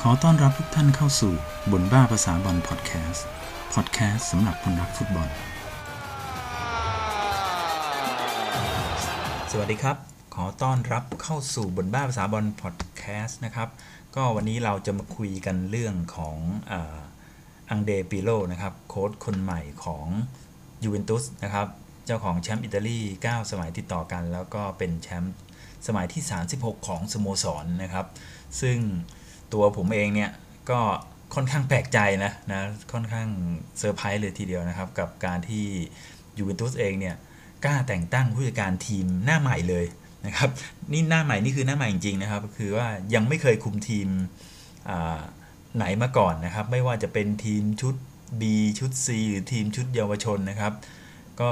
ขอต้อนรับทุกท่านเข้าสู่บ่นบ้าภาษาบอลพอดแคสต์สำหรับคนรักฟุตบอลสวัสดีครับขอต้อนรับเข้าสู่บ่นบ้าภาษาบอลพอดแคสต์นะครับก็วันนี้เราจะมาคุยกันเรื่องของอังเดปิโลนะครับโค้ชคนใหม่ของยูเวนตุสนะครับเจ้าของแชมป์อิตาลี9สมัยติดต่อกันแล้วก็เป็นแชมป์สมัยที่36ของสโมสรนะครับซึ่งตัวผมเองเนี่ยก็ค่อนข้างแปลกใจนะค่อนข้างเซอร์ไพรส์เลยทีเดียวนะครับกับการที่ยูเวนตุสเองเนี่ยกล้าแต่งตั้งผู้จัดการทีมหน้าใหม่เลยนะครับนี่หน้าใหม่นี่คือหน้าใหม่จริงๆนะครับคือว่ายังไม่เคยคุมทีมไหนมาก่อนนะครับไม่ว่าจะเป็นทีมชุด B ชุด C หรือทีมชุดเยาวชนนะครับก็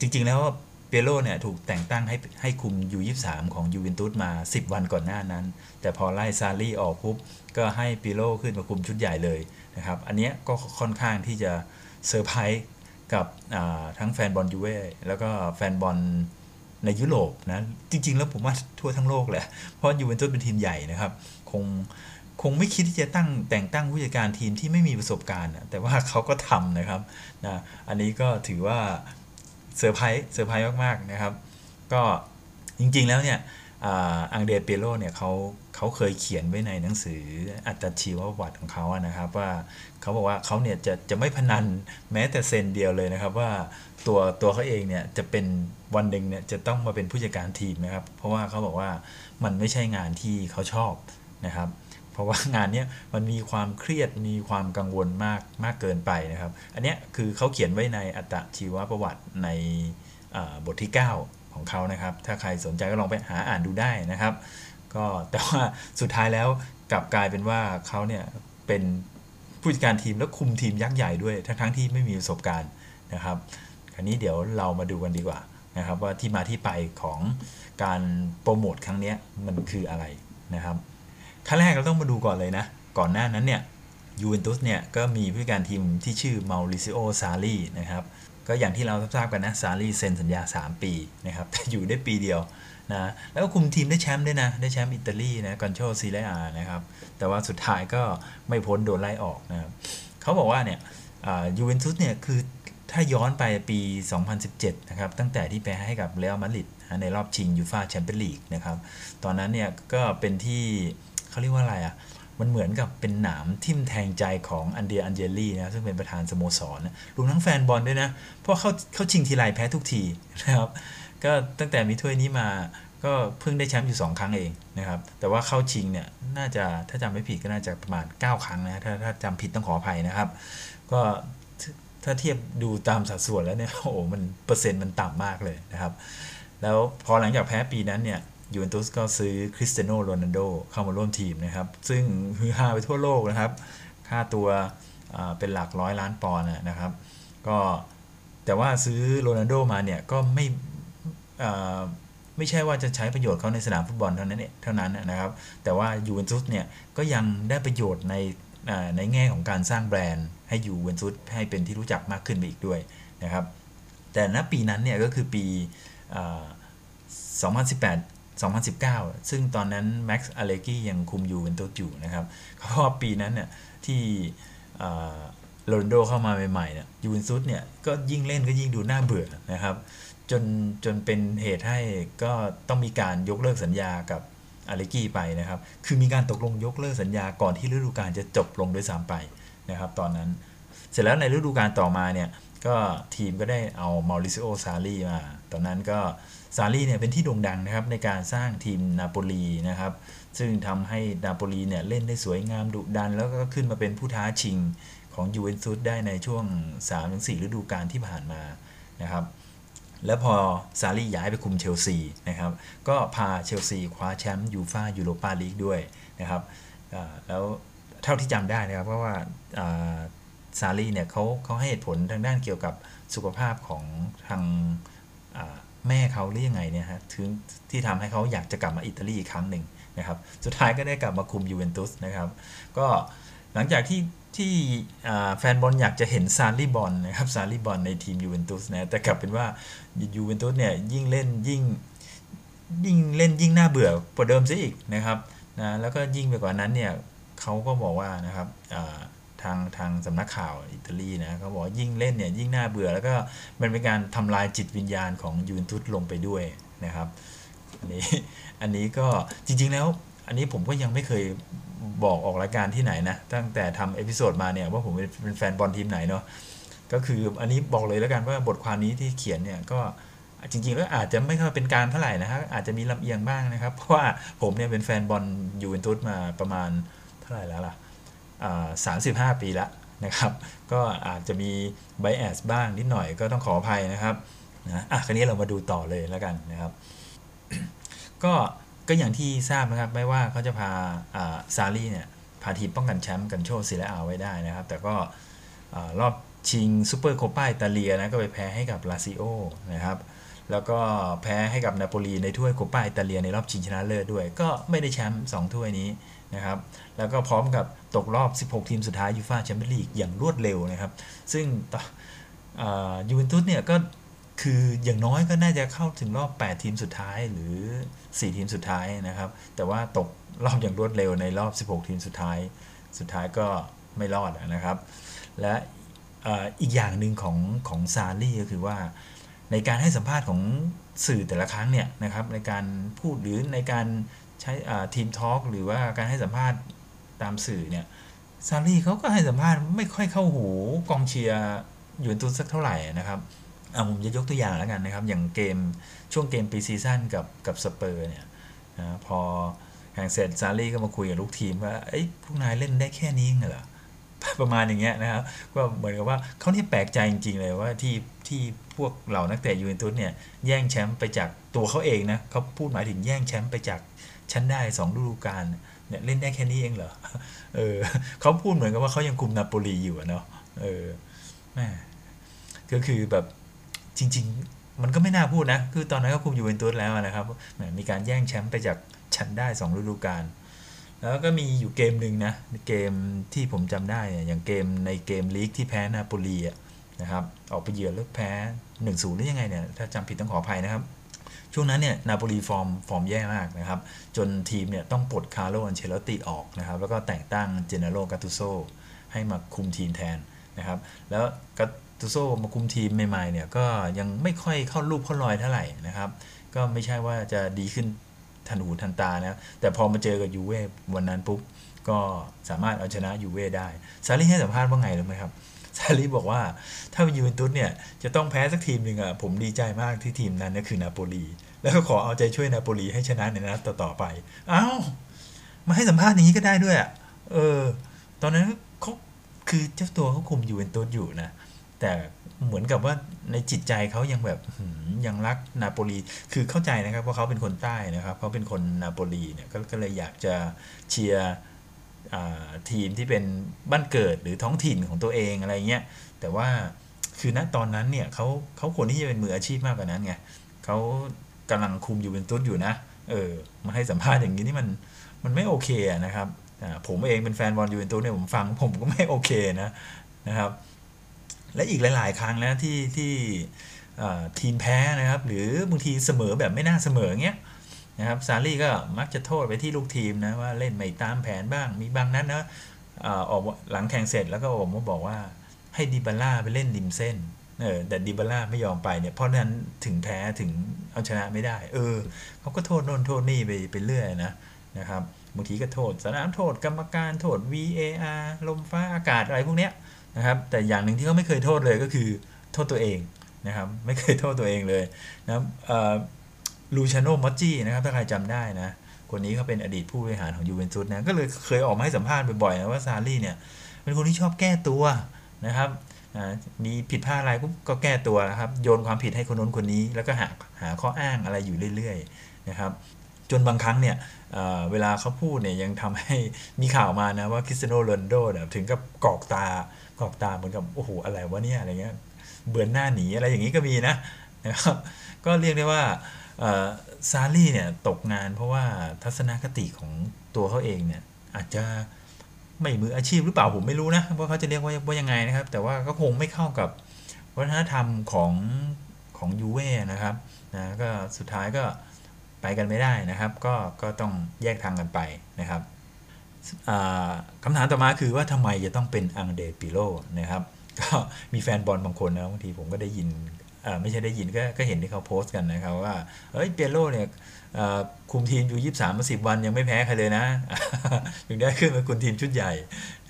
จริงๆแล้วเปโรเนี่ยถูกแต่งตั้งให้คุม U23 ของยูเวนตุสมา10วันก่อนหน้านั้นแต่พอไล่ซารี่ออกปุ๊บก็ให้เปโรขึ้นมาคุมชุดใหญ่เลยนะครับอันนี้ก็ค่อนข้างที่จะเซอร์ไพรส์กับทั้งแฟนบอลยูเว่แล้วก็แฟนบอลในยุโรปนะจริงๆแล้วผมว่าทั่วทั้งโลกแหละเพราะยูเวนตุสเป็นทีมใหญ่นะครับคงไม่คิดที่จะแต่งตั้งผู้จัดการทีมที่ไม่มีประสบการณ์แต่ว่าเขาก็ทำนะครับนะอันนี้ก็ถือว่าเซอร์ไพรส์มากๆนะครับก็จริงๆแล้วเนี่ยอังเดรเปโรเนี่ยเขาเคยเขียนไว้ในหนังสืออัตชีวประวัติของเขาอะนะครับว่าเขาบอกว่าเขาเนี่ยจะไม่พนันแม้แต่เซนเดียวเลยนะครับว่าตัวเขาเองเนี่ยจะเป็นวันหนึ่งเนี่ยจะต้องมาเป็นผู้จัดการทีมนะครับเพราะว่าเขาบอกว่ามันไม่ใช่งานที่เขาชอบนะครับเพราะว่างานนี้มันมีความเครียดมีความกังวลมากเกินไปนะครับอันนี้คือเขาเขียนไว้ในอัตชีวประวัติในบทที่9ของเขานะครับถ้าใครสนใจก็ลองไปหาอ่านดูได้นะครับก็แต่ว่าสุดท้ายแล้วกลับกลายเป็นว่าเขาเนี่ยเป็นผู้จัดการทีมและคุมทีมยักษ์ใหญ่ด้วยทั้งที่ไม่มีประสบการณ์นะครับคราวนี้เดี๋ยวเรามาดูกันดีกว่านะครับว่าที่มาที่ไปของการโปรโมทครั้งนี้มันคืออะไรนะครับขั้นแรกเราต้องมาดูก่อนเลยนะก่อนหน้านั้นเนี่ยยูเวนตุสเนี่ยก็มีผู้จัดการทีมที่ชื่อมาริซิโอซารี่นะครับก็อย่างที่เราทราบกันนะซารี่เซ็นสัญญา3ปีนะครับแต่อยู่ได้ปีเดียวนะแล้วก็คุมทีมได้แชมป์ด้วยนะได้แชมป์อิตาลีนะกอนโชซีเรียอานะครับแต่ว่าสุดท้ายก็ไม่พ้นโดนไล่ออกนะครับเขาบอกว่าเนี่ยยูเวนตุสเนี่ยคือถ้าย้อนไปปี2017นะครับตั้งแต่ที่แพ้ให้กับเรอัลมาดริดในรอบชิงยูฟ่าแชมเปี้ยนลีกนะครับตอนนั้นเนี่ยก็เป็นที่เขาเรียกว่าอะไรอ่ะมันเหมือนกับเป็นหนามทิ่มแทงใจของอันเดรีย อันเจลี่นะซึ่งเป็นประธานสโมสรรวมทั้งแฟนบอลด้วยนะเพราะเขาชิงทีไรแพ้ทุกทีนะครับก็ตั้งแต่มีถ้วยนี้มาก็เพิ่งได้แชมป์อยู่2ครั้งเองนะครับแต่ว่าเข้าชิงเนี่ยน่าจะถ้าจำไม่ผิดก็น่าจะประมาณ9ครั้งนะถ้าจำผิดต้องขออภัยนะครับก็ถ้าเทียบดูตามสัดส่วนแล้วเนี่ยโอ้โหมันเปอร์เซ็นต์มันต่ำมากเลยนะครับแล้วพอหลังจากแพ้ปีนั้นเนี่ยยูเวนตุสก็ซื้อคริสเตียโนโรนัลโดเข้ามาร่วมทีมนะครับซึ่งฮือฮาไปทั่วโลกนะครับค่าตัวเป็นหลักร้อยล้านปอนด์นะครับก็แต่ว่าซื้อโรนัลโดมาเนี่ยก็ไม่ใช่ว่าจะใช้ประโยชน์เขาในสนามฟุตบอลเท่านั้นนะครับแต่ว่ายูเวนตุสเนี่ยก็ยังได้ประโยชน์ในแง่ของการสร้างแบรนด์ให้ยูเวนตุสให้เป็นที่รู้จักมากขึ้นไปอีกด้วยนะครับแต่ณปีนั้นเนี่ยก็คือปี2019ซึ่งตอนนั้นแม็กซ์อาเลกี้ยังคุมยูเวนตุสอยู่นะครับเพราะปีนั้นเนี่ยที่โรนัลโดเข้ามาใหม่ๆเนี่ยยูเวนตุสเนี่ยก็ยิ่งเล่นก็ยิ่งดูน่าเบื่อนะครับจนเป็นเหตุให้ก็ต้องมีการยกเลิกสัญญากับอาเลกี้ไปนะครับคือมีการตกลงยกเลิกสัญญาก่อนที่ฤดูกาลจะจบลงด้วยซ้ำไปนะครับตอนนั้นเสร็จแล้วในฤดูกาลต่อมาเนี่ยก็ทีมก็ได้เอามาริซิโอซารี่มาตอนนั้นก็ซารี่เนี่ยเป็นที่โด่งดังนะครับในการสร้างทีมนาโปลีนะครับซึ่งทำให้นาโปลีเนี่ยเล่นได้สวยงามดุดันแล้วก็ขึ้นมาเป็นผู้ท้าชิงของยูเวนตุสได้ในช่วง 3-4 ฤดูกาลที่ผ่านมานะครับแล้วพอซารี่ย้ายไปคุมเชลซีนะครับก็พาเชลซีคว้าแชมป์ยูฟ่ายูโรปาลีกด้วยนะครับแล้วเท่าที่จำได้นะครับเพราะว่าซารี่เนี่ยเขาให้เหตุผลทางด้านเกี่ยวกับสุขภาพของทางแม่เขาหรือยังไงเนี่ยฮะถึงที่ทำให้เขาอยากจะกลับมาอิตาลีอีกครั้งหนึ่งนะครับสุดท้ายก็ได้กลับมาคุมยูเวนตุสนะครับก็หลังจากที่แฟนบอลอยากจะเห็นซารี่บอลนะครับซารี่บอลในทีมยูเวนตุสนะแต่กลับเป็นว่ายูเวนตุสเนี่ยยิ่งเล่นยิ่ง ยิ่งเล่นยิ่งน่าเบื่อกว่าเดิมซะอีกนะครับนะแล้วก็ยิ่งไปกว่านั้นเนี่ยเขาก็บอกว่านะครับทางสำนักข่าวอิตาลีนะเขาบอกยิ่งเล่นเนี่ยยิ่งน่าเบื่อแล้วก็มันเป็นการทำลายจิตวิญญาณของยูเวนตุสลงไปด้วยนะครับอันนี้ก็จริงๆแล้วอันนี้ผมก็ยังไม่เคยบอกออกรายการที่ไหนนะตั้งแต่ทำเอพิโซดมาเนี่ยว่าผมเป็นแฟนบอลทีมไหนเนาะก็คืออันนี้บอกเลยแล้วกันว่าบทความนี้ที่เขียนเนี่ยก็จริงๆแล้วอาจจะไม่ค่อยเป็นการเท่าไหร่นะครับอาจจะมีลำเอียงบ้างนะครับเพราะว่าผมเนี่ยเป็นแฟนบอลยูเวนตุสมาประมาณเท่าไหร่แล้วล่ะ35 ปีละนะครับก็อาจจะมีไบแอสบ้างนิดหน่อยก็ต้องขออภัยนะครับนะคราวนี้เรามาดูต่อเลยแล้วกันนะครับ ก็อย่างที่ทราบนะครับไม่ว่าเขาจะพาซารีเนี่ยพาทีมป้องกันแชมป์กันโชว์ซีเรียอาไว้ได้นะครับแต่ก็รอบชิงซูเปอร์โคปาอิตาเลียนะก็ไปแพ้ให้กับลาซิโอนะครับแล้วก็แพ้ให้กับนาโปลีในถ้วยโคปาอิตาเลียในรอบชิงชนะเลิศด้วยก็ไม่ได้แชมป์2ถ้วยนี้นะครับแล้วก็พร้อมกับตกรอบ16ทีมสุดท้ายยูฟ่าแชมเปี้ยนลีกอย่างรวดเร็วนะครับซึ่งยูเวนตุสเนี่ยก็คืออย่างน้อยก็น่าจะเข้าถึงรอบ8ทีมสุดท้ายหรือ4ทีมสุดท้ายนะครับแต่ว่าตกรอบอย่างรวดเร็วในรอบ16ทีมสุดท้ายก็ไม่รอดนะครับและอีกอย่างหนึ่งของซารี่ก็คือว่าในการให้สัมภาษณ์ของสื่อแต่ละครั้งเนี่ยนะครับในการพูดหรือในการใช้ทีมทอล์กหรือว่าการให้สัมภาษณ์ตามสื่อเนี่ยซารี่เขาก็ให้สัมภาษณ์ไม่ค่อยเข้าหูกองเชียร์ยูเวนตุสสักเท่าไหร่นะครับผมจะยกตัวอย่างแล้วกันนะครับอย่างเกมช่วงเกมปีซีซั่นกับสเปอร์เนี่ยนะพอแข่งเสร็จซารี่ก็มาคุยกับลูกทีมว่าไอ้พวกนายเล่นได้แค่นี้เหรอประมาณอย่างเงี้ยนะครับก็เหมือนกับว่าเขาเนี่ยแปลกใจจริงๆเลยว่าที่พวกเหล่านักเตะยูเวนตุสเนี่ยแย่งแชมป์ไปจากตัวเขาเองนะเขาพูดหมายถึงแย่งแชมป์ไปจากชั้นได้2ฤดูกาลเนี่ยเล่นได้แค่นี้เองเหรอเขาพูดเหมือนกับว่าเขายังคุมนาโปลีอยู่เนาะแม่ก็คือแบบจริงๆมันก็ไม่น่าพูดนะคือตอนนั้นก็คุมยูเวนตุสแล้วนะครับมีการแย่งแชมป์ไปจากชั้นได้2ฤดูกาลแล้วก็มีอยู่เกมหนึ่งนะเกมที่ผมจำได้อย่างเกมในเกมลีกที่แพ้นาโปลีนะครับออกไปเยือนแล้วแพ้ 1-0 หรือยังไงเนี่ยถ้าจำผิดต้องขออภัยนะครับช่วงนั้นเนี่ยนาโปลีฟอร์มแย่มากนะครับจนทีมเนี่ยต้องปลดคาร์โล อันเชลอตติออกนะครับแล้วก็แต่งตั้งเจเนโร กาตูโซให้มาคุมทีมแทนนะครับแล้วกาตูโซมาคุมทีมใหม่ๆเนี่ยก็ยังไม่ค่อยเข้ารูปเข้ารอยเท่าไหร่นะครับก็ไม่ใช่ว่าจะดีขึ้นทันหูทันตานะแต่พอมาเจอกับยูเว่วันนั้นปุ๊บก็สามารถเอาชนะยูเว่ได้ซารี่ให้สัมภาษณ์ว่าไงรู้ไหมครับซารี่บอกว่าถ้าเป็นยูเวนตุสเนี่ยจะต้องแพ้สักทีมหนึ่งอ่ะผมดีใจมากที่ทีมนั้นก็คือนาโปลีแล้วก็ขอเอาใจช่วยนาโปลีให้ชนะในนัดต่อๆไปอ้าวมาให้สัมภาษณ์นี้ก็ได้ด้วยอ่ะตอนนั้นเขาคือเจ้าตัวเขาคุมยูเวนตุสอยู่นะแต่เหมือนกับว่าในจิตใจเขายังแบบยังรักนาโปลีคือเข้าใจนะครับเพราะเขาเป็นคนใต้นะครับเขาเป็นคนนาโปลีเนี่ยก็เลยอยากจะเชียร์ทีมที่เป็นบ้านเกิดหรือท้องถิ่นของตัวเองอะไรเงี้ยแต่ว่าคือณตอนนั้นเนี่ยเขาควรที่จะเป็นมืออาชีพมากกว่านั้นไงเขากำลังคุมยูเวนตุสอยู่นะมาให้สัมภาษณ์อย่างนี้นี่มันไม่โอเคนะครับผมเองเป็นแฟนบอลยูเวนตุสเนี่ยผมฟังผมก็ไม่โอเคนะครับและอีกหลายๆครั้งนะที่ทีมแพ้นะครับหรือบางทีเสมอแบบไม่น่าเสมอเงี้ยนะครับซารี่ก็มักจะโทษไปที่ลูกทีมนะว่าเล่นไม่ตามแผนบ้างมีบางนัดนะออกหลังแข่งเสร็จแล้วก็ผมก็บอกว่าให้ดิบาร่าไปเล่นริมเส้นแต่ดิบาร่าไม่ยอมไปเนี่ยเพราะนั้นถึงแพ้ถึงเอาชนะไม่ได้เขาก็โทษโน่นโทษนี่ไปเรื่อยนะครับบางทีก็โทษสนามโทษกรรมการโทษ VAR ลมฟ้าอากาศอะไรพวกเนี้ยนะครับแต่อย่างหนึ่งที่เขาไม่เคยโทษเลยก็คือโทษตัวเองนะครับไม่เคยโทษตัวเองเลยนะลูชาโนมอจจี้นะครับถ้าใครจำได้นะคนนี้เขาเป็นอดีตผู้บริหารของยูเวนตุสนะก็เลยเคยออกมาให้สัมภาษณ์บ่อยๆนะว่าซารี่เนี่ยเป็นคนที่ชอบแก้ตัวนะครับมีผิดพลาดอะไรก็แก้ตัวนะครับโยนความผิดให้คนโน้นคนนี้แล้วก็หาข้ออ้างอะไรอยู่เรื่อยๆนะครับจนบางครั้งเนี่ยเวลาเขาพูดเนี่ยยังทำให้มีข่าวมานะว่าคริสเตียโน โรนัลโดถึงกับกรอกตาเหมือนกับโอ้โหอะไรวะเนี่ยอะไรเงี้ยเบือนหน้าหนีอะไรอย่างนี้ก็มีนะครับก็เรียกได้ว่าซารี่เนี่ยตกงานเพราะว่าทัศนคติของตัวเขาเองเนี่ยอาจจะไม่มืออาชีพหรือเปล่าผมไม่รู้นะว่าเขาจะเรียกว่ายังไงนะครับแต่ว่าก็คงไม่เข้ากับวัฒนธรรมของยูเว่นะครับนะก็สุดท้ายก็ ไปกันไม่ได้นะครับก็ต้องแยกทางกันไปนะครับคำถามต่อมาคือว่าทำไมจะต้องเป็นอังเดปิโลนะครับก็มีแฟนบอลบางคนนะบางทีผมก็ได้ยินไม่ใช่ได้ยินก็เห็นที่เขาโพสต์กันนะครับว่าเฮ้ยเปียโรเนี่ยคุมทีมอยู่23 10วันยังไม่แพ้ใครเลยนะถึงได้ขึ้นมาคุมทีมชุดใหญ่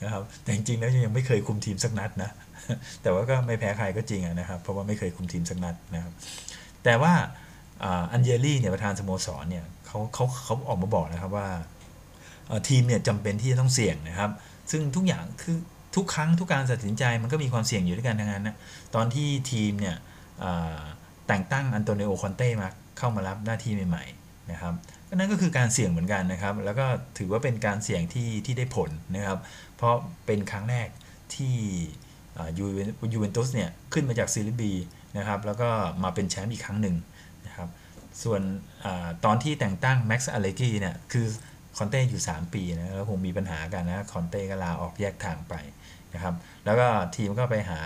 นะครับแต่จริงๆแล้วยังไม่เคยคุมทีมสักนัดนะแต่ว่าก็ไม่แพ้ใครก็จริงนะครับเพราะว่าไม่เคยคุมทีมสักนัดนะครับแต่ว่าอันเจลี่เนี่ยประธานสโมสรเนี่ยเขาออกมาบอกนะครับว่าทีมเนี่ยจำเป็นที่จะต้องเสี่ยงนะครับซึ่งทุกอย่างคือทุกครั้งทุกการตัดสินใจมันก็มีความเสี่ยงอยู่ด้วยกันทั้งนั้นนะตอนที่ทีมเนี่ยแต่งตั้งอันโตนิโอคอนเต้มาเข้ามารับหน้าที่ใหม่ๆนะครับนั่นก็คือการเสี่ยงเหมือนกันนะครับแล้วก็ถือว่าเป็นการเสี่ยงที่ได้ผลนะครับเพราะเป็นครั้งแรกที่ยูเวนตุสเนี่ยขึ้นมาจากซีรีย์บีนะครับแล้วก็มาเป็นแชมป์อีกครั้งหนึ่งนะครับส่วนตอนที่แต่งตั้งแม็กซ์อาเลกี้เนี่ยคือคอนเต้อยู่3ปีนะแล้วคงมีปัญหากันนะคอนเต้ก็ลาออกแยกทางไปนะครับแล้วก็ทีมก็ไปหา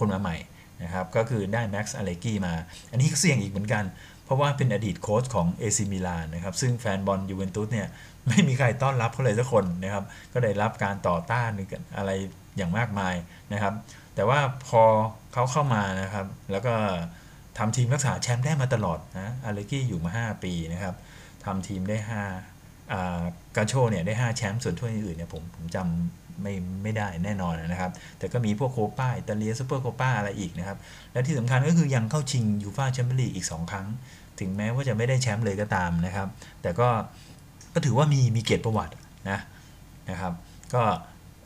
คนมาใหม่นะครับก็คือได้แม็กซ์อาเลกี้มาอันนี้ก็เสี่ยงอีกเหมือนกันเพราะว่าเป็นอดีตโค้ชของเอซิมิลานนะครับซึ่งแฟนบอลยูเวนตุสเนี่ยไม่มีใครต้อนรับเขาเลยสักคนนะครับก็ได้รับการต่อต้านอะไรอย่างมากมายนะครับแต่ว่าพอเขาเข้ามานะครับแล้วก็ทำทีมรักษาแชมป์ได้มาตลอดนะอาเลกี้อยู่มา5ปีนะครับทำทีมได้5กาโชเนี่ยได้5แชมป์ส่วนถ้วยอื่นเนี่ยผมจำไม่ได้แน่นอนนะครับแต่ก็มีพวกโคป้าอิตาเลียซุปเปอร์โคป้าอะไรอีกนะครับและที่สำคัญก็คือยังเข้าชิงยูฟ่าแชมเปี้ยนลีกอีก2ครั้งถึงแม้ว่าจะไม่ได้แชมป์เลยก็ตามนะครับแต่ก็ถือว่ามีเกียรติประวัตินะครับก็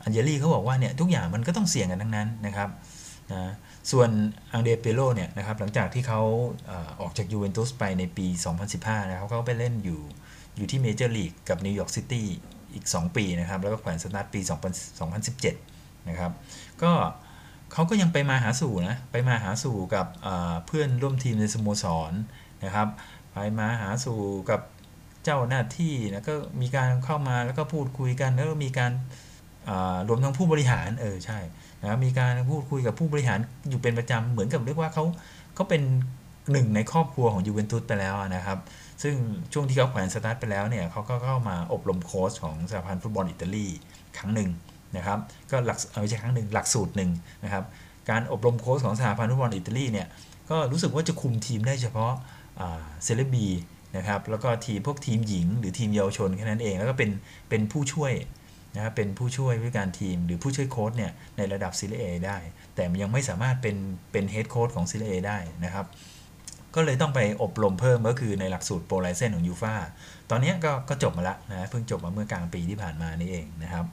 อันเจลี่เขาบอกว่าเนี่ยทุกอย่างมันก็ต้องเสี่ยงกันทั้งนั้นนะครับนะส่วนอังเดเปโร่เนี่ยนะครับหลังจากที่เขาออกจากยูเวนตุสไปในปี2015นะครับเขาไปเล่นอยู่ที่เมเจอร์ลีกกับนิวยอร์กซิตี้อีก2ปีนะครับแล้วก็แขวนสตาร์ทปี2017นะครับก็เขาก็ยังไปมาหาสู่นะไปมาหาสู่กับเพื่อนร่วมทีมในสโมสรนะครับไปมาหาสู่กับเจ้าหน้าที่นะก็มีการเข้ามาแล้วก็พูดคุยกันแล้วก็มีการรวมทั้งผู้บริหารใช่นะมีการพูดคุยกับผู้บริหารอยู่เป็นประจำเหมือนกับเรียกว่าเขาเป็นหนึ่งในครอบครัวของยูเวนตุสไปแล้วนะครับซึ่งช่วงที่เขาแขวนสตาร์ทไปแล้วเนี่ยเขาก็เข้ามาอบรมโค้ชของสหพันธ์ฟุตบอลอิตาลีครั้งหนึ่งนะครับก็ไม่ใช่ครั้งหนึ่งหลักสูตรหนึ่งนะครับการอบรมโค้ชของสหพันธ์ฟุตบอลอิตาลีเนี่ยก็รู้สึกว่าจะคุมทีมได้เฉพาะเซเรบีนะครับแล้วก็ทีมพวกทีมหญิงหรือทีมเยาวชนแค่นั้นเองแล้วก็เป็นผู้ช่วยนะครับเป็นผู้ช่วยผู้การทีมหรือผู้ช่วยโค้ชเนี่ยในระดับซีเรียเอได้แต่ยังไม่สามารถเป็นเฮดโค้ชของซีเรียเอได้นะครับก็เลยต้องไปอบรมเพิ่มก็คือในหลักสูตรโปรไลเซนของยูฟ่าตอนนี้ก็จบมาแล้วนะเพิ่งจบมาเมื่อกลางปีที่ผ่านมานี่เองนะครับ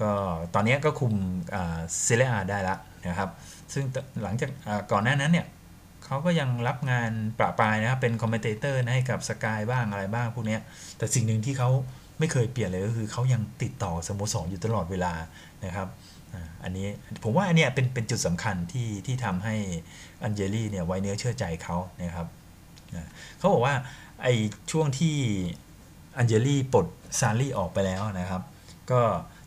ก็ตอนนี้ก็คุมเซเรียอาได้แล้วนะครับซึ่งหลังจากก่อนหน้านั้นเนี่ยเขาก็ยังรับงานประปรายนะครับเป็นคอมเมนเตอร์ให้กับสกายบ้างอะไรบ้างพวกนี้แต่สิ่งหนึ่งที่เขาไม่เคยเปลี่ยนเลยก็คือเขายังติดต่อสโมสรอยู่ตลอดเวลานะครับอันนี้ผมว่าอันนี้เป็นจุดสำคัญที่ทำให้อันเจลี่เนี่ยไว้เนื้อเชื่อใจเขานะครับเขาบอกว่าไอ้ช่วงที่อันเจลี่ปลดซารี่ออกไปแล้วนะครับก็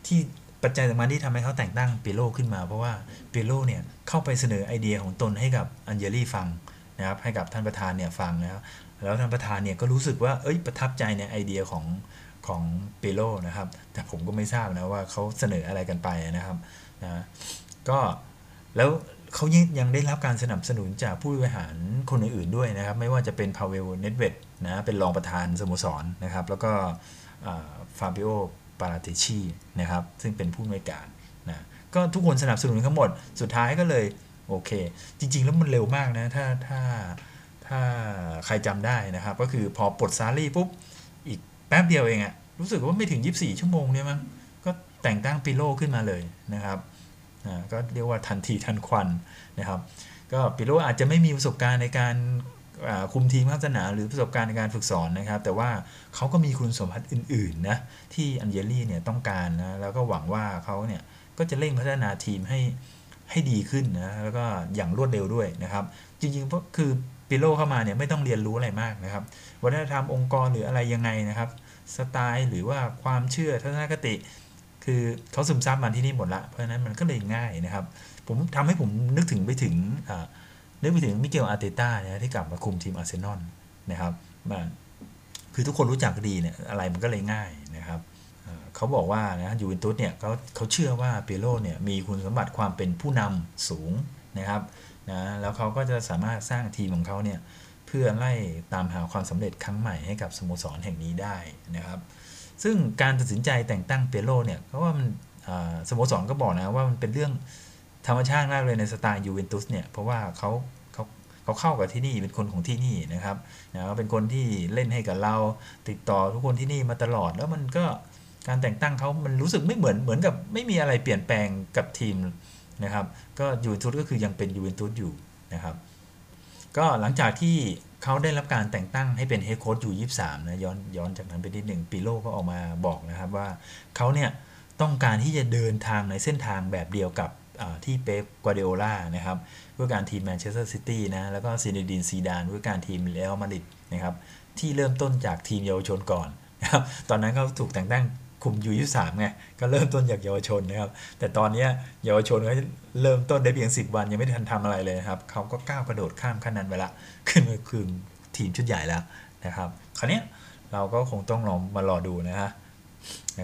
ที่ปัจจัยสำคัญที่ทำให้เขาแต่งตั้งปิโร่ขึ้นมาเพราะว่าปิโร่เนี่ยเข้าไปเสนอไอเดียของตนให้กับอันเจลี่ฟังนะครับให้กับท่านประธานเนี่ยฟังแล้วท่านประธานเนี่ยก็รู้สึกว่าประทับใจในไอเดียของเปโร่นะครับแต่ผมก็ไม่ทราบนะว่าเขาเสนออะไรกันไปนะครับนะก็แล้วเขายังได้รับการสนับสนุนจากผู้บริหารคนอื่นๆด้วยนะครับไม่ว่าจะเป็นพาเวลเนตเวตนะเป็นรองประธานสโมสรนะครับแล้วก็ฟาบิโอปาราติชีนะครับซึ่งเป็นผู้อำนวยการนะก็ทุกคนสนับสนุนทั้งหมดสุดท้ายก็เลยโอเคจริงๆแล้วมันเร็วมากนะถ้าใครจำได้นะครับก็คือพอปลดซารี่ปุ๊บอีกแป๊บเดียวเองอะรู้สึกว่าไม่ถึง24ชั่วโมงเนี่ยมั้งก็แต่งตั้งปิโร่ขึ้นมาเลยนะครับก็เรียกว่าทันทีทันควันนะครับก็ปิโร่อาจจะไม่มีประสบการณ์ในการคุมทีมภาคสนามหรือประสบการณ์ในการฝึกสอนนะครับแต่ว่าเขาก็มีคุณสมบัติอื่นๆนะที่อันเจลี่เนี่ยต้องการนะแล้วก็หวังว่าเขาเนี่ยก็จะเร่งพัฒนาทีมให้ดีขึ้นนะแล้วก็อย่างรวดเร็วด้วยนะครับจริงๆก็คือปิโร่เข้ามาเนี่ยไม่ต้องเรียนรู้อะไรมากนะครับวัฒนธรรมองค์กรหรืออะไรยังไงนะครับสไตล์หรือว่าความเชื่อทัศนคติคือเขาซึมซับมาที่นี่หมดละเพราะฉะนั้นมันก็เลยง่ายนะครับผมทำให้ผมนึกไปถึงมิเกลอาร์เตต้านะที่กลับมาคุมทีมอาร์เซนอลนะครับ คือทุกคนรู้จักดีเนี่ยอะไรมันก็เลยง่ายนะครับเขาบอกว่านะยูเวนตุสเนี่ยเขาเชื่อว่าเปโรเนี่ยมีคุณสมบัติความเป็นผู้นำสูงนะครับนะแล้วเขาก็จะสามารถสร้างทีมของเขาเนี่ยเพื่อไล่ตามหาความสำเร็จครั้งใหม่ให้กับสโมสรแห่งนี้ได้นะครับซึ่งการตัดสินใจแต่งตั้งเปโรเนี่ยเพราะว่ามันสโมสรก็บอกนะว่ามันเป็นเรื่องธรรมชาติมากเลยในสไตล์ยูเวนตุสเนี่ยเพราะว่าเขาเข้ากับที่นี่เป็นคนของที่นี่นะครับนะเป็นคนที่เล่นให้กับเราติดต่อทุกคนที่นี่มาตลอดแล้วมันก็การแต่งตั้งเขามันรู้สึกไม่เหมือนกับไม่มีอะไรเปลี่ยนแปลงกับทีมนะครับก็ยูเวนตุสก็คือยังเป็นยูเวนตุสอยู่นะครับก็หลังจากที่เขาได้รับการแต่งตั้งให้เป็นเฮดโค้ชอยู่23นะย้อนจากนั้นไปนิดหนึ่งปิโล่ก็ออกมาบอกนะครับว่าเขาเนี่ยต้องการที่จะเดินทางในเส้นทางแบบเดียวกับที่เป๊ป กัวร์ดิโอลานะครับด้วยการทีมแมนเชสเตอร์ซิตี้นะแล้วก็ซินดินซีดานด้วยการทีมเรอัลมาดริดนะครับที่เริ่มต้นจากทีมเยาวชนก่อนนะครับตอนนั้นเขาถูกแต่งตั้งคุมยู23ไงก็เริ่มต้นจากเยาวชนนะครับแต่ตอนนี้เยาวชนเขาเริ่มต้นได้เพียง10 วันยังไม่ทันทำอะไรเลยนะครับเขาก็ก้าวกระโดดข้ามขั้นนั้นไปละขึ้นมาคือทีมชุดใหญ่แล้วนะครับคราวนี้เราก็คงต้องลองมารอดูนะค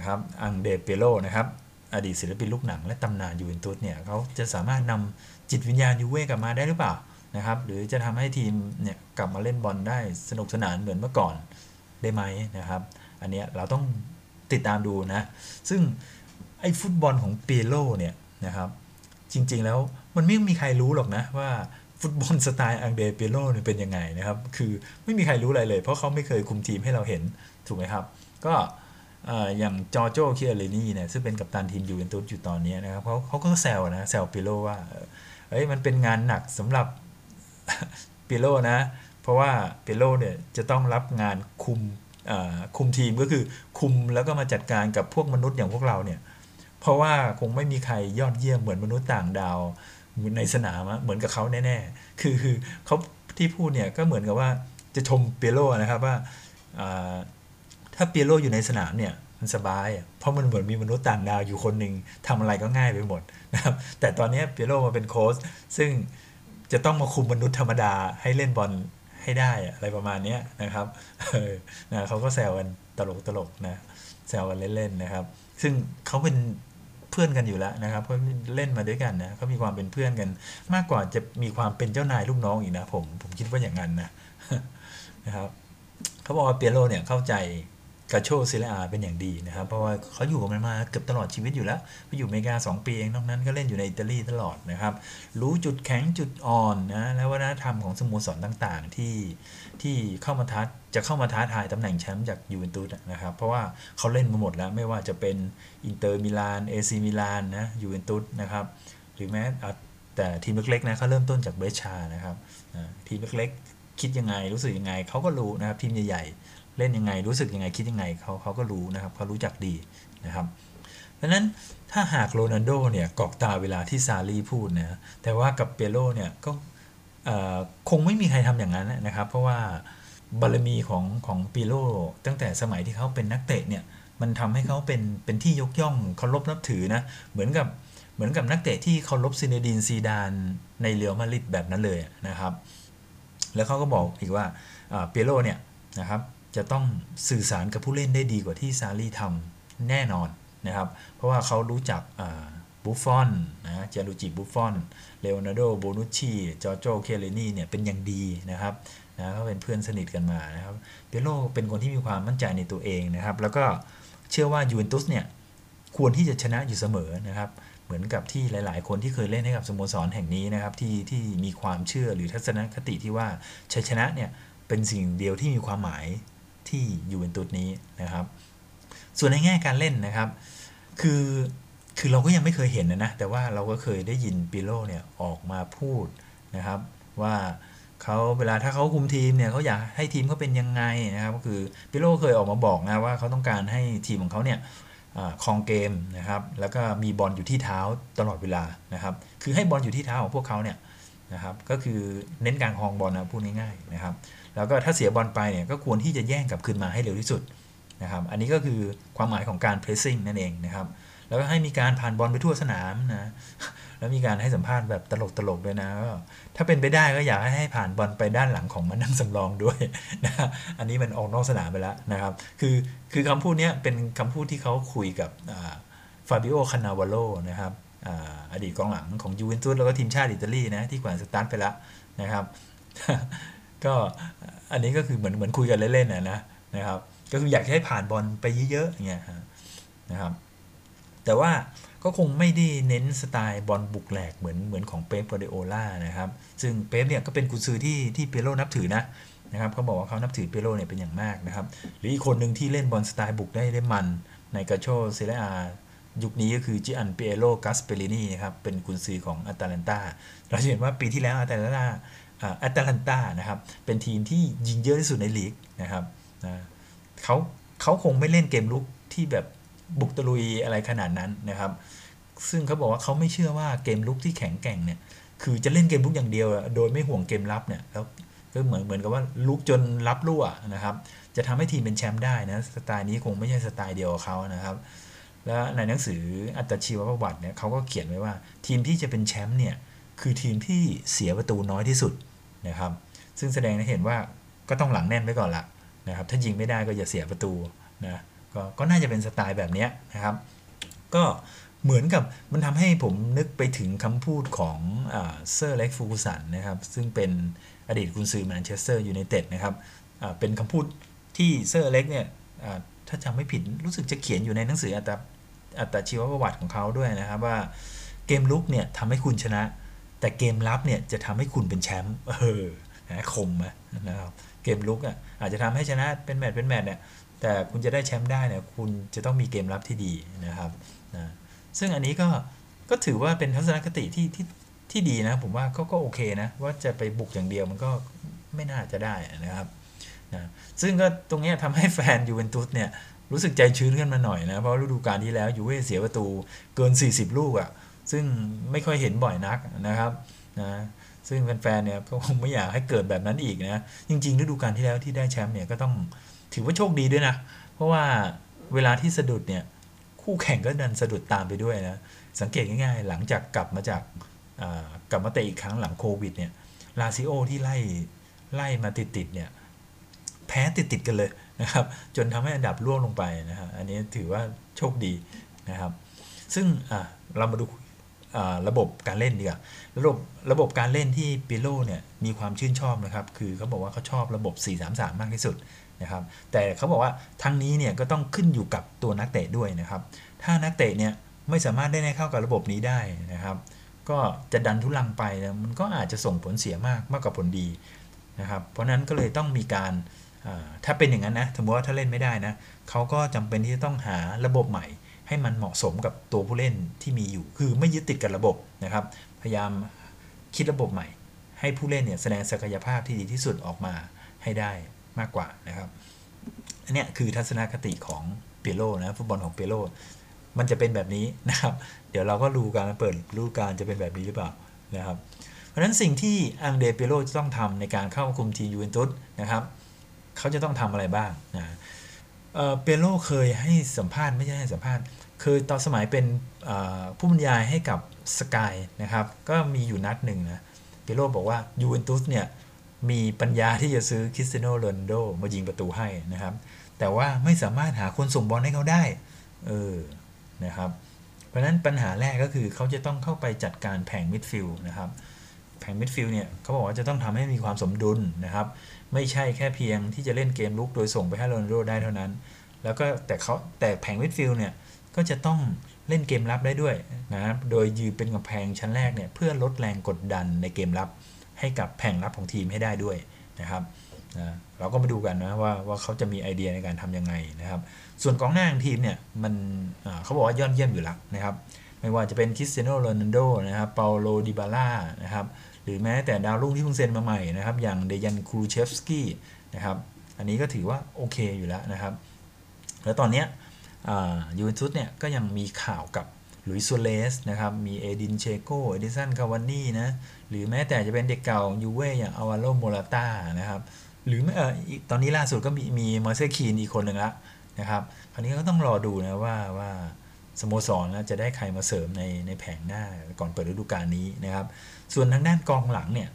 รับอังเดเปโรนะครับอดีตศิลปินลูกหนังและตำนานยูเวนตุสเนี่ยเขาจะสามารถนำจิตวิญญาณยูเว่กลับมาได้หรือเปล่านะครับหรือจะทำให้ทีมเนี่ยกลับมาเล่นบอลได้สนุกสนานเหมือนเมื่อก่อนได้ไหมนะครับอันนี้เราต้องติดตามดูนะซึ่งไอ้ฟุตบอลของเปโรเนี่ยนะครับจริงๆแล้วมันไม่มีใครรู้หรอกนะว่าฟุตบอลสไตล์อังเดเปโรเนี่ยเป็นยังไงนะครับคือไม่มีใครรู้อะไรเลยเพราะเขาไม่เคยคุมทีมให้เราเห็นถูกไหมครับก็อย่างจอร์โจ เคียร์เลนี่เนี่ยซึ่งเป็นกัปตันทีมยูเวนตุสอยู่ตอนนี้นะครับเขาก็แซวเปโรว่าเอ้ยมันเป็นงานหนักสำหรับเปโรนะเพราะว่าเปโรเนี่ยจะต้องรับงานคุมทีมก็คือคุมแล้วก็มาจัดการกับพวกมนุษย์อย่างพวกเราเนี่ยเพราะว่าคงไม่มีใครยอดเยี่ยมเหมือนมนุษย์ต่างดาวในสนามเหมือนกับเขาแน่ๆคือเขาที่พูดเนี่ยก็เหมือนกับว่าจะชมเปโรนะครับว่าถ้าเปโรอยู่ในสนามเนี่ยมันสบายเพราะมันเหมือนมีมนุษย์ต่างดาวอยู่คนหนึ่งทำอะไรก็ง่ายไปหมดนะครับแต่ตอนนี้เปโรมาเป็นโค้ชซึ่งจะต้องมาคุมมนุษย์ธรรมดาให้เล่นบอลให้ได้อะไรประมาณนี้นะครับนะเขาก็แซวกันตลกนะแซวกันเล่นๆนะครับซึ่งเขาเป็นเพื่อนกันอยู่แล้วนะครับเพราะเล่นมาด้วยกันนะเขามีความเป็นเพื่อนกันมากกว่าจะมีความเป็นเจ้านายลูกน้องอีกนะผมคิดว่าอย่างนั้นนะครับเขาบอกว่าเปโรเนี่ยเข้าใจกาโชซิเลอาเป็นอย่างดีนะครับเพราะว่าเขาอยู่กับมันมาเกือบตลอดชีวิตอยู่แล้วไปอยู่อเมริกา2 ปีเองนอกนั้นก็เล่นอยู่ในอิตาลีตลอดนะครับรู้จุดแข็งจุดอ่อนนะและวัฒนธรรมของสโมสรต่างๆที่เข้ามาท้าทายตำแหน่งแชมป์จากยูเวนตุสนะครับเพราะว่าเขาเล่นมาหมดแล้วไม่ว่าจะเป็นอินเตอร์มิลานเอซีมิลานนะยูเวนตุสนะครับหรือแม้แต่ทีมเล็กๆนะเขาเริ่มต้นจากเบรชานะครับทีมเล็กๆคิดยังไงรู้สึกยังไงเขาก็รู้นะครับทีมใหญ่เล่นยังไงรู้สึกยังไงคิดยังไงเขาก็รู้นะครับเขารู้จักดีนะครับเพราะนั้นถ้าหากโรนัลโดเนี่ยกอกตาเวลาที่ซารีพูดนะแต่ว่ากับเปโรเนี่ยก็คงไม่มีใครทำอย่างนั้นนะครับเพราะว่าบารมีของเปโรตั้งแต่สมัยที่เขาเป็นนักเตะเนี่ยมันทำให้เขาเป็นที่ยกย่องเคารพนับถือนะเหมือนกับนักเตะที่เคารพซินเนดินซีดานในเรอัลมาดริดแบบนั้นเลยนะครับแล้วเขาก็บอกอีกว่าเปโรเนี่ยนะครับจะต้องสื่อสารกับผู้เล่นได้ดีกว่าที่ซารีทำแน่นอนนะครับเพราะว่าเขารู้จักบุฟฟอนนะเจลูจิบุฟฟอนเลโอนาร์โดโบนุชชีจอร์โจเคเลนี่เนี่ยเป็นอย่างดีนะครับนะเขาเป็นเพื่อนสนิทกันมานะครับเปโรเป็นคนที่มีความมั่นใจในตัวเองนะครับแล้วก็เชื่อว่ายูเวนตุสเนี่ยควรที่จะชนะอยู่เสมอนะครับเหมือนกับที่หลายๆคนที่เคยเล่นให้กับสโมสรแห่งนี้นะครับที่มีความเชื่อหรือทัศนคติที่ว่าชัยชนะเนี่ยเป็นสิ่งเดียวที่มีความหมายที่ยูเวนตุสนี้นะครับส่วนในแง่การเล่นนะครับคือเราก็ยังไม่เคยเห็นนะแต่ว่าเราก็เคยได้ยินเปโรเนี่ยออกมาพูดนะครับว่าเขาเวลาถ้าเขาคุมทีมเนี่ยเขาอยากให้ทีมเขาเป็นยังไงนะครับก็คือเปโรเคยออกมาบอกนะว่าเขาต้องการให้ทีมของเขาเนี่ยครองเกมนะครับแล้วก็มีบอลอยู่ที่เท้าตลอดเวลานะครับคือให้บอลอยู่ที่เท้าของพวกเขาเนี่ยนะครับก็คือเน้นการครองบอลนะพูดง่ายๆนะครับแล้วก็ถ้าเสียบอลไปเนี่ยก็ควรที่จะแย่งกลับคืนมาให้เร็วที่สุดนะครับอันนี้ก็คือความหมายของการเพรสซิ่งนั่นเองนะครับแล้วก็ให้มีการผ่านบอลไปทั่วสนามนะ แล้วมีการให้สัมภาษณ์แบบตลกๆด้วยนะถ้าเป็นไปได้ก็อยากให้ผ่านบอลไปด้านหลังของมานั่งสำรองด้วยนะอันนี้มันออกนอกสนามไปแล้วนะครับคือคำพูดนี้เป็นคำพูดที่เขาคุยกับฟาบิโอ คานาวาโลนะครับอดีตกองหลังของยูเวนตุสแล้วก็ทีมชาติอิตาลีนะที่แขวนสตาร์ทไปแล้วนะครับก็อันนี้ก็คือเหมือนคุยกันเล่นๆนะครับก็คืออยากให้ผ่านบอลไปเยอะๆเงี้ยนะครับแต่ว่าก็คงไม่ได้เน้นสไตล์บอลบุกแหลกเหมือนของเป๊ป กวาร์ดิโอล่านะครับซึ่งเป๊ปเนี่ยก็เป็นกุนซือที่เปโรนับถือนะครับเขาบอกว่าเขานับถือเปโรเนี่ยเป็นอย่างมากนะครับหรืออีกคนหนึ่งที่เล่นบอลสไตล์บุกได้มันในกาโชเซเรียอายุคนี้ก็คือจิอันเปโร กัสเปลินีนะครับเป็นกุนซือของแอตแลนตาเราเห็นว่าปีที่แล้วแอตแลนตานะครับเป็นทีมที่ยิงเยอะที่สุดในลีกนะครับเขาคงไม่เล่นเกมลุกที่แบบบุกตะลุยอะไรขนาดนั้นนะครับซึ่งเขาบอกว่าเขาไม่เชื่อว่าเกมลุกที่แข็งแกร่งเนี่ยคือจะเล่นเกมลุกอย่างเดียวโดยไม่ห่วงเกมรับเนี่ยแล้วก็เหมือนกับว่าลุกจนรับรั่วนะครับจะทำให้ทีมเป็นแชมป์ได้นะสไตล์นี้คงไม่ใช่สไตล์เดียวกับเขานะครับแล้วในหนังสืออัตชีวประวัติเนี่ยเขาก็เขียนไว้ว่าทีมที่จะเป็นแชมป์เนี่ยคือทีมที่เสียประตูน้อยที่สุดนะครับซึ่งแสดงให้เห็นว่าก็ต้องหลังแน่นไว้ก่อนละนะครับถ้ายิงไม่ได้ก็อย่าเสียประตูนะก็น่าจะเป็นสไตล์แบบนี้นะครับก็เหมือนกับมันทำให้ผมนึกไปถึงคำพูดของเซอร์เล็กฟูกุสันนะครับซึ่งเป็นอดีตกุนซือแมนเชสเตอร์ยูไนเต็ดนะครับเป็นคำพูดที่เซอร์เล็กเนี่ยถ้าจำไม่ผิดรู้สึกจะเขียนอยู่ในหนังสืออัตชีวประวัติของเขาด้วยนะครับว่าเกมลุกเนี่ยทำให้คุณชนะแต่เกมรับเนี่ยจะทำให้คุณเป็นแชมป์คมนะครับเกมลุกอ่ะอาจจะทำให้ชนะเป็นแมตช์เนี่ยแต่คุณจะได้แชมป์ได้เนี่ยคุณจะต้องมีเกมรับที่ดีนะครับซึ่งอันนี้ก็ถือว่าเป็นทัศนคติที่ดีนะผมว่าก็โอเคนะว่าจะไปบุกอย่างเดียวมันก็ไม่น่าจะได้นะครับซึ่งก็ตรงนี้ทำให้แฟนยูเวนตุสเนี่ยรู้สึกใจชื้นขึ้นมาหน่อยนะเพราะฤดูกาลที่แล้วยูเว่เสียประตูเกิน40ลูกอ่ะซึ่งไม่ค่อยเห็นบ่อยนักนะครับซึ่งแฟนๆเนี่ยก็คงไม่อยากให้เกิดแบบนั้นอีกนะจริงๆฤดูกาลที่แล้วที่ได้แชมป์เนี่ยก็ต้องถือว่าโชคดีด้วยนะเพราะว่าเวลาที่สะดุดเนี่ยคู่แข่งก็ดันสะดุดตามไปด้วยนะสังเกตง่ายๆหลังจากกลับมาเตะอีกครั้งหลังโควิดเนี่ยลาซิโอที่ไล่มาติดเนี่ยแพ้ติดกันเลยนะครับจนทำให้อันดับร่วงลงไปนะฮะอันนี้ถือว่าโชคดีนะครับซึ่งเรามาดูระบบการเล่นดีกว่าระบบการเล่นที่เปโรเนี่ยมีความชื่นชอบนะครับคือเขาบอกว่าเขาชอบระบบ 4-3-3 มากที่สุดนะครับแต่เขาบอกว่าทั้งนี้เนี่ยก็ต้องขึ้นอยู่กับตัวนักเตะด้วยนะครับถ้านักเตะเนี่ยไม่สามารถได้เข้ากับระบบนี้ได้นะครับก็จะดันทุลังไปนะมันก็อาจจะส่งผลเสียมากกว่าผลดีนะครับเพราะนั้นก็เลยต้องมีการถ้าเป็นอย่างนั้นนะสมมติว่าถ้าเล่นไม่ได้นะเขาก็จำเป็นที่จะต้องหาระบบใหม่ให้มันเหมาะสมกับตัวผู้เล่นที่มีอยู่คือไม่ยึดติดกับระบบนะครับพยายามคิดระบบใหม่ให้ผู้เล่นเนี่ยแสดงศักยภาพที่ดีที่สุดออกมาให้ได้มากกว่านะครับอันนี้คือทัศนคติของเปโรนะฟุตบอลของเปโรมันจะเป็นแบบนี้นะครับเดี๋ยวเราก็รู้การเปิดฤดูกาลจะเป็นแบบนี้หรือเปล่านะครับเพราะฉะนั้นสิ่งที่อังเดเปโรจะต้องทำในการเข้าคุมทีมยูเวนตุสนะครับเขาจะต้องทำอะไรบ้างนะเปโรเคยให้สัมภาษณ์ไม่ใช่ให้สัมภาษณ์คือตอนสมัยเป็นผู้บรรยายให้กับสกายนะครับก็มีอยู่นัดหนึ่งนะเปโรบอกว่ายูเวนตุสเนี่ยมีปัญญาที่จะซื้อคริสเตียโน โรนัลโดมายิงประตูให้นะครับแต่ว่าไม่สามารถหาคนส่งบอลให้เขาได้นะครับเพราะฉะนั้นปัญหาแรกก็คือเขาจะต้องเข้าไปจัดการแผงมิดฟิลด์นะครับแผงมิดฟิลด์เนี่ยเขาบอกว่าจะต้องทำให้มีความสมดุลนะครับไม่ใช่แค่เพียงที่จะเล่นเกมลุกโดยส่งไปให้โรนัลโดได้เท่านั้นแล้วก็แต่แผงมิดฟิลด์เนี่ยก็จะต้องเล่นเกมรับได้ด้วยนะครับโดยยืนเป็นกำแพงชั้นแรกเนี่ยเพื่อลดแรงกดดันในเกมรับให้กับแผงรับของทีมให้ได้ด้วยนะครับเราก็มาดูกันนะว่าเขาจะมีไอเดียในการทำยังไงนะครับส่วนกองหน้าของทีมเนี่ยมันเขาบอกว่ายอดเยี่ยมอยู่แล้วนะครับไม่ว่าจะเป็นคริสเตียโน โรนัลโดนะครับเปาโล ดิบาล่านะครับหรือแม้แต่ดาวรุ่งที่เพิ่งเซ็นมาใหม่นะครับอย่างเดยัน คูรูเชฟสกี้นะครับอันนี้ก็ถือว่าโอเคอยู่แล้วนะครับแล้วตอนนี้ยูเวนตุสเนี่ยก็ยังมีข่าวกับหลุยส์ ซัวเรสนะครับมีเอดิน เชโกเอดิสัน คาวานี่นะหรือแม้แต่จะเป็นเด็กเก่ายูเว่อย่างอาวาโร โมราต้านะครับหรือตอนนี้ล่าสุดก็มีมอร์เซ คีนอีกคนหนึ่งละนะครับคราวนี้ก็ต้องรอดูนะว่า สโมสรจะได้ใครมาเสริมในแผงหน้าก่อนเปิดฤดูกาลนี้นะครับส่วนทางด้านกองหลังเนี่ย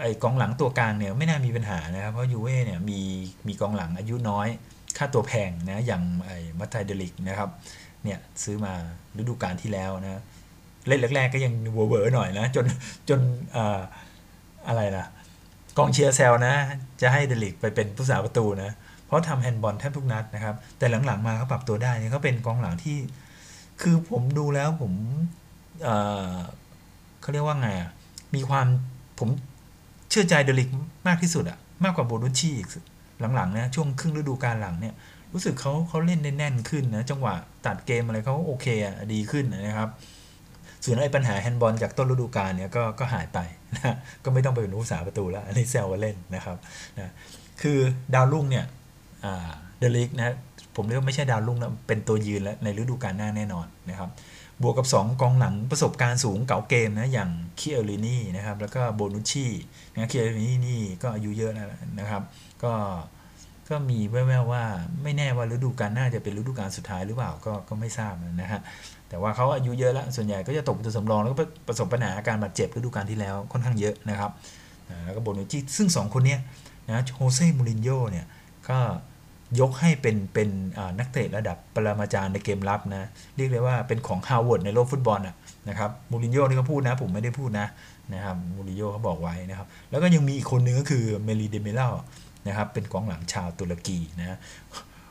ไอกองหลังตัวกลางเนี่ยไม่น่ามีปัญหานะครับเพราะยูเว่เนี่ยมีกองหลังอายุน้อยค่าตัวแพงนะอย่างไอมัตไทเดลิกนะครับเนี่ยซื้อมาฤดูกาลที่แล้วนะเล่นแรกๆก็ยังเวอร์เวอร์หน่อยนะจนอะไรนะกองเชียร์แซวนะจะให้เดลิกไปเป็นผู้สาประตูนะเพราะทำแฮนด์บอลแทบทุกนัดนะครับแต่หลังๆมาเขาปรับตัวได้เนี่ยเขาเป็นกองหลังที่คือผมดูแล้วผมเขาเรียกว่าไงอ่ะมีความผมเชื่อใจเดลิกมากที่สุดอ่ะมากกว่าโบนุชชี่อีกหลังๆนะช่วงครึ่งฤดูกาลหลังเนี่ยรู้สึกเขาเล่นได้แน่นขึ้นนะจังหวะตัดเกมอะไรเขาโอเคอ่ะดีขึ้นนะครับส่วนไอ้ปัญหาแฮนด์บอลจากต้นฤดูกาลเนี่ยก็หายไปนะก็ไม่ต้องไปเป็นผู้สาประตูแล้วอันนี้แซวว่าเล่นนะครับนะคือดาวรุ่งเนี่ยเดลิกนะผมเรียกว่าไม่ใช่ดาวรุ่งนะเป็นตัวยืนแล้วในฤดูกาลหน้าแน่นอนนะครับบวกกับ2กองหลังประสบการณ์สูงเก่าเกมนะอย่างคิเอลินี่นะครับแล้วก็โบนุชชี่นะคิเอลินี่นี่ก็อายุเยอะแล้วนะครับก็มีแว่วๆว่าไม่แน่ว่าฤดูกาลหน้าจะเป็นฤดูกาลสุดท้ายหรือเปล่าก็ไม่ทราบนะฮะแต่ว่าเขาอายุเยอะแล้วส่วนใหญ่ก็จะตกเป็นตัวสำรองแล้วก็ประสบปัญหาอาการบาดเจ็บฤดูกาลที่แล้วค่อนข้างเยอะนะครับแล้วก็โบนุชชี่ซึ่ง2คนเนี้ยนะโฮเซ่มูรินโญ่เนี่ยก็ยกให้เป็นนักเตะระดับปรมาจารย์ในเกมรับนะเรียกเลยว่าเป็นของฮาวเวิร์ดในโลกฟุตบอลนะครับมูรินโญ่นี่เขาพูดนะผมไม่ได้พูดนะครับมูรินโญ่เขาบอกไว้นะครับแล้วก็ยังมีอีกคนนึงก็คือเมลีเดเมล่านะครับเป็นกองหลังชาวตุรกีนะ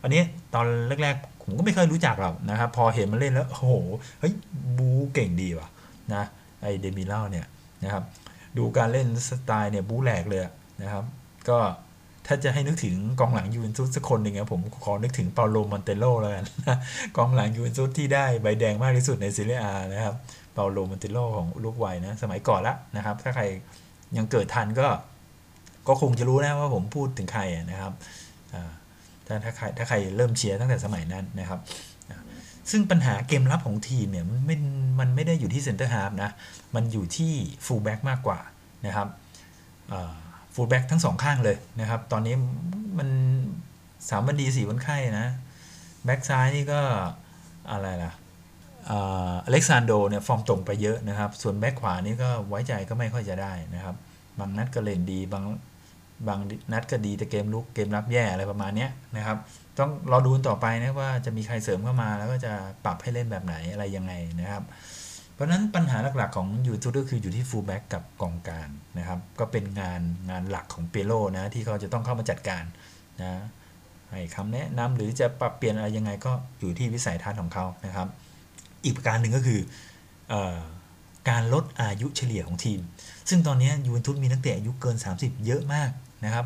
อันนี้ตอนแรกๆผมก็ไม่เคยรู้จักหรอกนะครับพอเห็นมันเล่นแล้วโอ้โหเฮ้ยบูเก่งดีว่ะนะไอเดมิเล่าเนี่ยนะครับดูการเล่นสไตล์เนี่ยบูแหลกเลยนะครับก็ถ้าจะให้นึกถึงกองหลังยูเวนตุสสักคนหนึ่งนะผมขอนึกถึงเปาโลมอนเตโลแล้วกันนะกองหลังยูเวนตุสที่ได้ใบแดงมากที่สุดในซีเรียอานะครับเปาโลมอนเตโลของอุรุกวัยนะสมัยก่อนละนะครับถ้าใครยังเกิดทันก็คงจะรู้นะว่าผมพูดถึงใครนะครับถ้าใครเริ่มเชียร์ตั้งแต่สมัยนั้นนะครับซึ่งปัญหาเกมรับของทีมเนี่ยมันไม่ได้อยู่ที่เซ็นเตอร์ฮาล์ฟนะมันอยู่ที่ฟูลแบ็กมากกว่านะครับฟูลแบ็กทั้งสองข้างเลยนะครับตอนนี้มัน3วันดี4วันไข้นะแบ็กซ้ายนี่ก็อะไรล่ะอเล็กซานโดเนี่ยฟอร์มตรงไปเยอะนะครับส่วนแบ็กขวานี่ก็ไว้ใจก็ไม่ค่อยจะได้นะครับบางนัดก็เล่นดีบางนัดก็ดีแต่เกมลุกเกมรับแย่อะไรประมาณนี้นะครับต้องรอดูต่อไปนะว่าจะมีใครเสริมเข้ามาแล้วก็จะปรับให้เล่นแบบไหนอะไรยังไงนะครับเพราะฉะนั้นปัญหาหลักๆของยูทูบก็คืออยู่ที่ฟูลแบ็กกับกองกลางนะครับก็เป็นงานหลักของเปโลนะที่เขาจะต้องเข้ามาจัดการนะให้คำแนะนำหรือจะปรับเปลี่ยนอะไรยังไงก็อยู่ที่วิสัยทัศน์ของเขานะครับอีกประการหนึ่งก็คือการลดอายุเฉลี่ยของทีมซึ่งตอนนี้ยูเวนตุสมีนักเตะอายุเกิน30เยอะมากนะครับ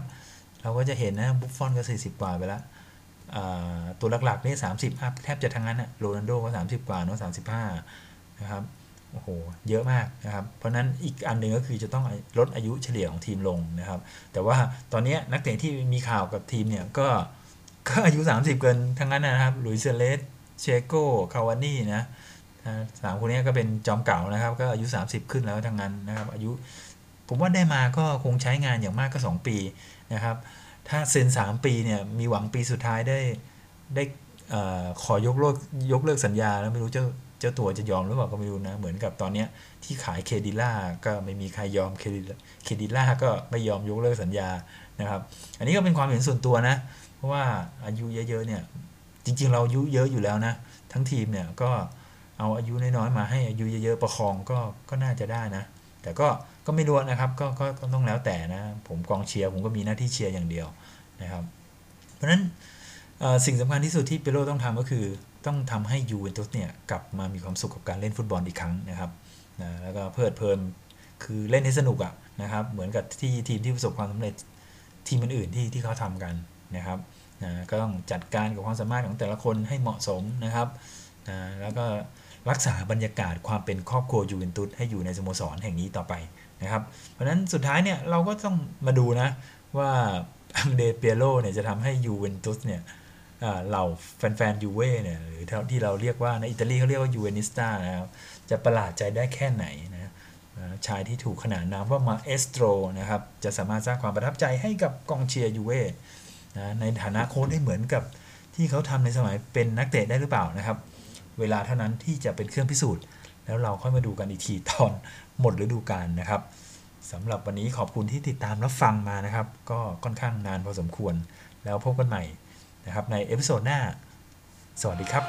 เราก็จะเห็นนะบุฟฟอนก็40กว่าไปแล้วตัวหลักๆนี่30อัพแทบจะทั้งนั้นนะโรนัลโดก็30กว่าเนาะ35นะครับโอ้โหเยอะมากนะครับเพราะนั้นอีกอันหนึ่งก็คือจะต้องลดอายุเฉลี่ยของทีมลงนะครับแต่ว่าตอนนี้นักเตะที่มีข่าวกับทีมเนี่ยก็อายุ30เกินทั้งนั้นนะครับลุยเซเลสเชโก้คาวานี่นะสามคนนี้ก็เป็นจอมเก่านะครับก็อายุ30ขึ้นแล้วทั้งนั้นนะครับอายุผมว่าได้มาก็คงใช้งานอย่างมากก็2ปีนะครับถ้าเซ็น3ปีเนี่ยมีหวังปีสุดท้ายได้ขอยกเลิกสัญญาแล้วไม่รู้เจ้าตัวจะยอมหรือเปล่าก็ไม่รู้นะเหมือนกับตอนนี้ที่ขายเคดิล่าก็ไม่มีใครยอมเคดิล่าก็ไม่ยอมยกเลิกสัญญานะครับอันนี้ก็เป็นความเห็นส่วนตัวนะเพราะว่าอายุเยอะๆเนี่ยจริงๆเราอายุเยอะอยู่แล้วนะทั้งทีมเนี่ยก็เอาอายุน้อยๆมาให้อายุเยอะๆประคองก็น่าจะได้นะแต่ก็ไม่รู้นะครับก็ต้องแล้วแต่นะผมกองเชียร์ผมก็มีหน้าที่เชียร์อย่างเดียวนะครับเพราะฉะนั้นสิ่งสำคัญที่สุดที่เปโลต้องทำก็คือต้องทำให้ยูเวนตุสเนี่ยกลับมามีความสุขกับการเล่นฟุตบอลอีกครั้งนะครับแล้วก็เพลิดเพลินคือเล่นให้สนุกอ่ะนะครับเหมือนกับที่ทีมที่ประสบความสำเร็จทีมอื่นๆที่เขาทำกันนะครับก็ต้องจัดการกับความสามารถของแต่ละคนให้เหมาะสมนะครับแล้วก็รักษาบรรยากาศความเป็นครอบครัวยูเวนตุสให้อยู่ในสโมสรแห่งนี้ต่อไปนะครับเพราะฉะนั้นสุดท้ายเนี่ยเราก็ต้องมาดูนะว่าอังเดเปียโรเนี่ยจะทำให้ยูเวนตุสเนี่ยเหล่าแฟนยูเว่เนี่ยหรือที่เราเรียกว่าในอิตาลีเขาเรียกว่ายูเวนิสต้านะครับจะประหลาดใจได้แค่ไหนนะชายที่ถูกขนานนามว่ามาเอสโตรนะครับจะสามารถสร้างความประทับใจให้กับกองเชียร์ยูเว่ในฐานะโค้ชได้เหมือนกับที่เขาทำในสมัยเป็นนักเตะได้หรือเปล่านะครับ เวลาเท่านั้นที่จะเป็นเครื่องพิสูจน์แล้วเราค่อยมาดูกันอีกทีตอนหมดฤดูกาลนะครับสำหรับวันนี้ขอบคุณที่ติดตามรับฟังมานะครับก็ค่อนข้างนานพอสมควรแล้วพบกันใหม่นะครับในเอพิโซดหน้าสวัสดีครับ